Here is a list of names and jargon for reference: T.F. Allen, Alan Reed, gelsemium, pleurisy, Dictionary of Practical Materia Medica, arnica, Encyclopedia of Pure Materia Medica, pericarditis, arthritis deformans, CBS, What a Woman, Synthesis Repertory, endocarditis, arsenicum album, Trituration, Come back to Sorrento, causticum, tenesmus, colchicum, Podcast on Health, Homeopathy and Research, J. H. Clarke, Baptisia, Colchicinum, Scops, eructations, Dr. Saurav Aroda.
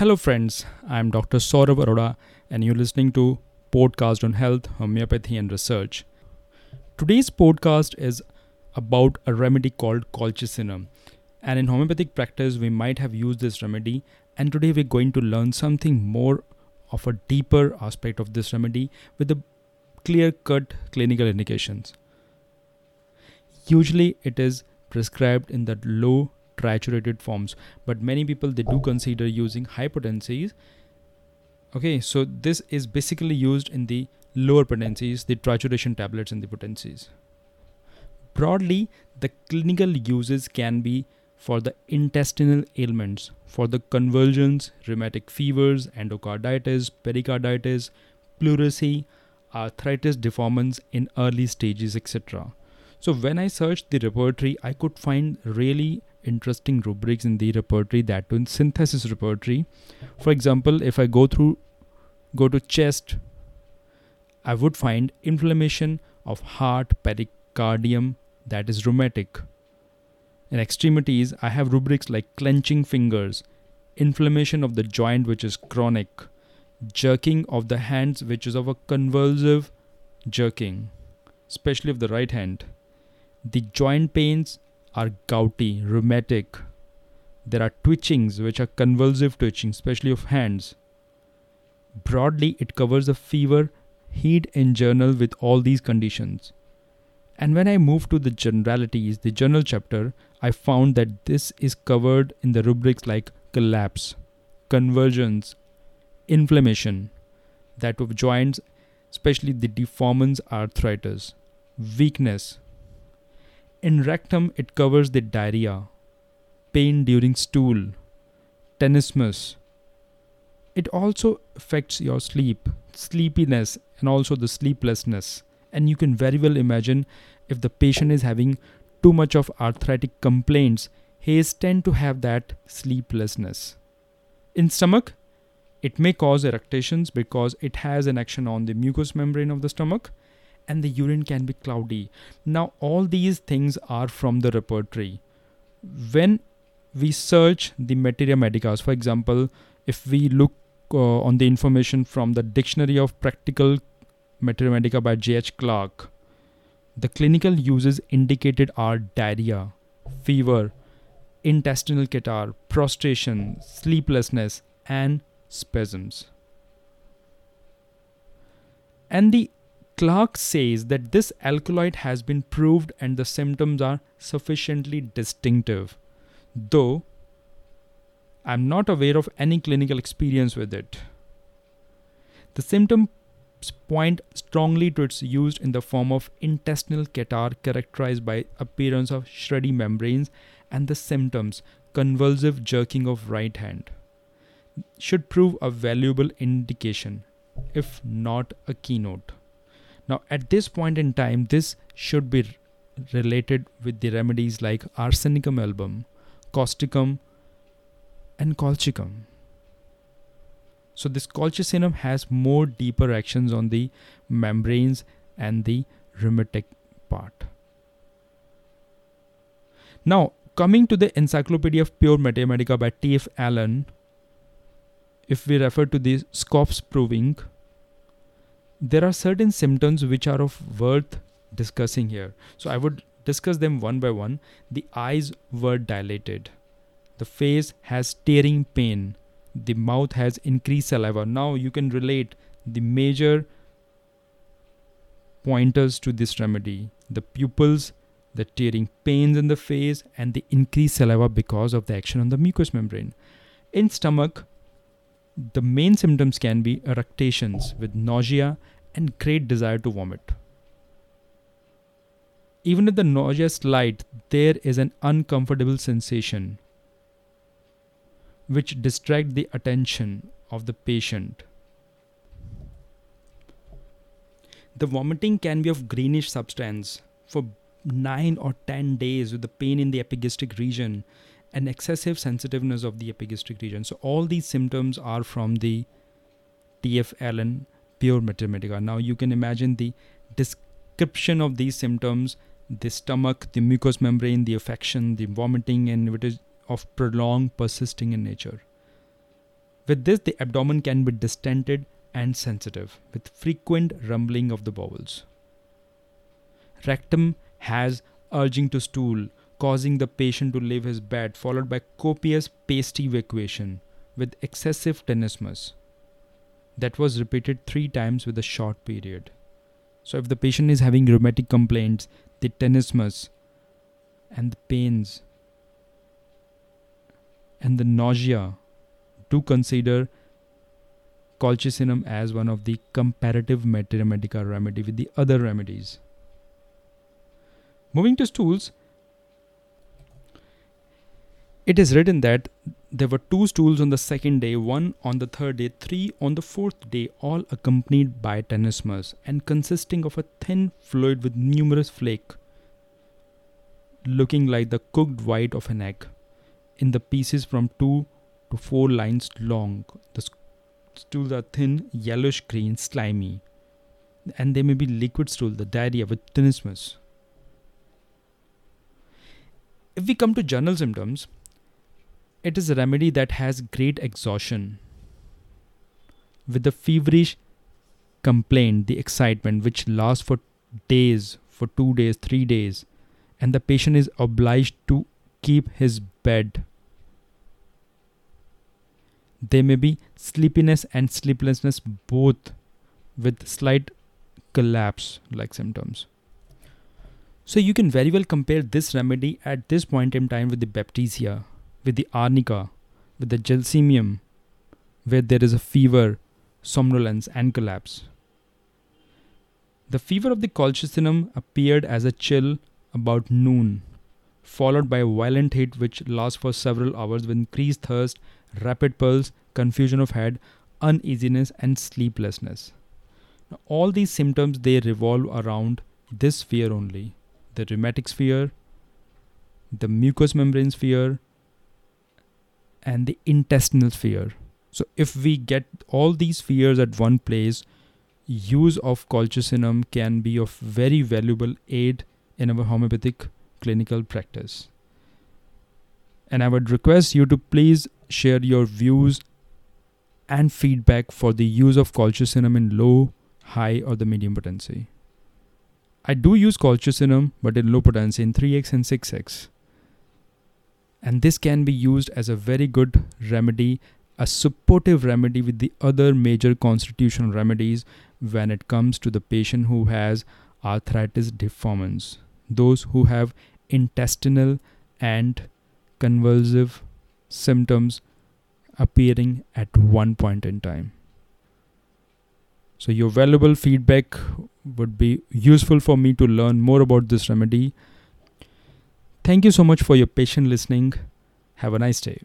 Hello friends, I'm Dr. Saurav Aroda and you're listening to Podcast on Health, Homeopathy and Research. Today's podcast is about a remedy called colchicinum, and in homeopathic practice we might have used this remedy, and today we're going to learn something more of a deeper aspect of this remedy with the clear-cut clinical indications. Usually it is prescribed in the low triturated forms, but many people they do consider using high potencies. Okay, so this is basically used in the lower potencies, the trituration tablets and the potencies. Broadly, the clinical uses can be for the intestinal ailments, for the convulsions, rheumatic fevers, endocarditis, pericarditis, pleurisy, arthritis deformans in early stages, etc. So when I searched the repertory, I could find really interesting rubrics in the repertory, that too in synthesis repertory. For example, if I go to chest, I would find inflammation of heart, pericardium, that is rheumatic. In extremities, I have rubrics like clenching fingers, inflammation of the joint, which is chronic, jerking of the hands, which is of a convulsive jerking, especially of the right hand. The joint pains are gouty, rheumatic. There are twitchings, which are convulsive twitching, especially of hands. Broadly, it covers the fever, heat in general with all these conditions. And when I moved to the generalities, the general chapter, I found that this is covered in the rubrics like collapse, convulsions, inflammation, that of joints, especially the deformans, arthritis, weakness. In rectum, it covers the diarrhea, pain during stool, tenesmus. It also affects your sleep, sleepiness, and also the sleeplessness. And you can very well imagine if the patient is having too much of arthritic complaints, he is tend to have that sleeplessness. In stomach, it may cause eructations because it has an action on the mucous membrane of the stomach, and the urine can be cloudy. Now, all these things are from the repertory. When we search the Materia Medica, for example, if we look on the information from the Dictionary of Practical Materia Medica by J. H. Clarke, the clinical uses indicated are diarrhea, fever, intestinal catarrh, prostration, sleeplessness, and spasms. And the Clarke says that this alkaloid has been proved and the symptoms are sufficiently distinctive, though I'm not aware of any clinical experience with it. The symptoms point strongly to its use in the form of intestinal catarrh characterized by appearance of shreddy membranes, and the symptoms convulsive jerking of right hand should prove a valuable indication, if not a keynote. Now, at this point in time, this should be related with the remedies like arsenicum album, causticum, and colchicum. So this colchicinum has more deeper actions on the membranes and the rheumatic part. Now, coming to the Encyclopedia of Pure Materia Medica by T.F. Allen, if we refer to the Scops proving, there are certain symptoms which are of worth discussing here. So I would discuss them one by one. The eyes were dilated. The face has staring pain. The mouth has increased saliva. Now you can relate the major pointers to this remedy. The pupils, the tearing pains in the face, and the increased saliva because of the action on the mucous membrane. In stomach, the main symptoms can be eructations with nausea and great desire to vomit. Even if the nausea is slight, there is an uncomfortable sensation which distracts the attention of the patient. The vomiting can be of greenish substance for 9 or 10 days with the pain in the epigastric region and excessive sensitiveness of the epigastric region. So all these symptoms are from the T.F. Allen Pure Materia Medica. Now you can imagine the description of these symptoms: the stomach, the mucous membrane, the affection, the vomiting, and it is of prolonged, persisting in nature. With this, the abdomen can be distended and sensitive, with frequent rumbling of the bowels. Rectum has urging to stool, causing the patient to leave his bed, followed by copious pasty evacuation with excessive tenesmus. That was repeated 3 times with a short period. So if the patient is having rheumatic complaints, the tenesmus and the pains and the nausea, do consider colchicinum as one of the comparative materia medica remedy with the other remedies. Moving to stools, it is written that there were 2 stools on the 2nd day, 1 on the 3rd day, 3 on the 4th day, all accompanied by tenesmus and consisting of a thin fluid with numerous flakes, looking like the cooked white of an egg, in the pieces from 2 to 4 lines long. The stools are thin, yellowish green, slimy, and they may be liquid stool, the diarrhea with tenesmus. If we come to general symptoms, it is a remedy that has great exhaustion with the feverish complaint, the excitement which lasts for days, for 2 days, 3 days, and the patient is obliged to keep his bed. There may be sleepiness and sleeplessness, both with slight collapse like symptoms. So you can very well compare this remedy at this point in time with the Baptisia, with the arnica, with the gelsemium, where there is a fever, somnolence and collapse. The fever of the colchicinum appeared as a chill about noon, followed by violent heat which lasts for several hours with increased thirst, rapid pulse, confusion of head, uneasiness and sleeplessness. Now, all these symptoms, they revolve around this sphere only, the rheumatic sphere, the mucous membrane sphere and the intestinal sphere. So if we get all these spheres at one place, use of colchicinum can be of very valuable aid in our homeopathic clinical practice. And I would request you to please share your views and feedback for the use of colchicinum in low, high or the medium potency. I do use colchicinum but in low potency in 3x and 6x. And this can be used as a very good remedy, a supportive remedy with the other major constitutional remedies when it comes to the patient who has arthritis deformans, those who have intestinal and convulsive symptoms appearing at one point in time. So your valuable feedback would be useful for me to learn more about this remedy. Thank you so much for your patient listening. Have a nice day.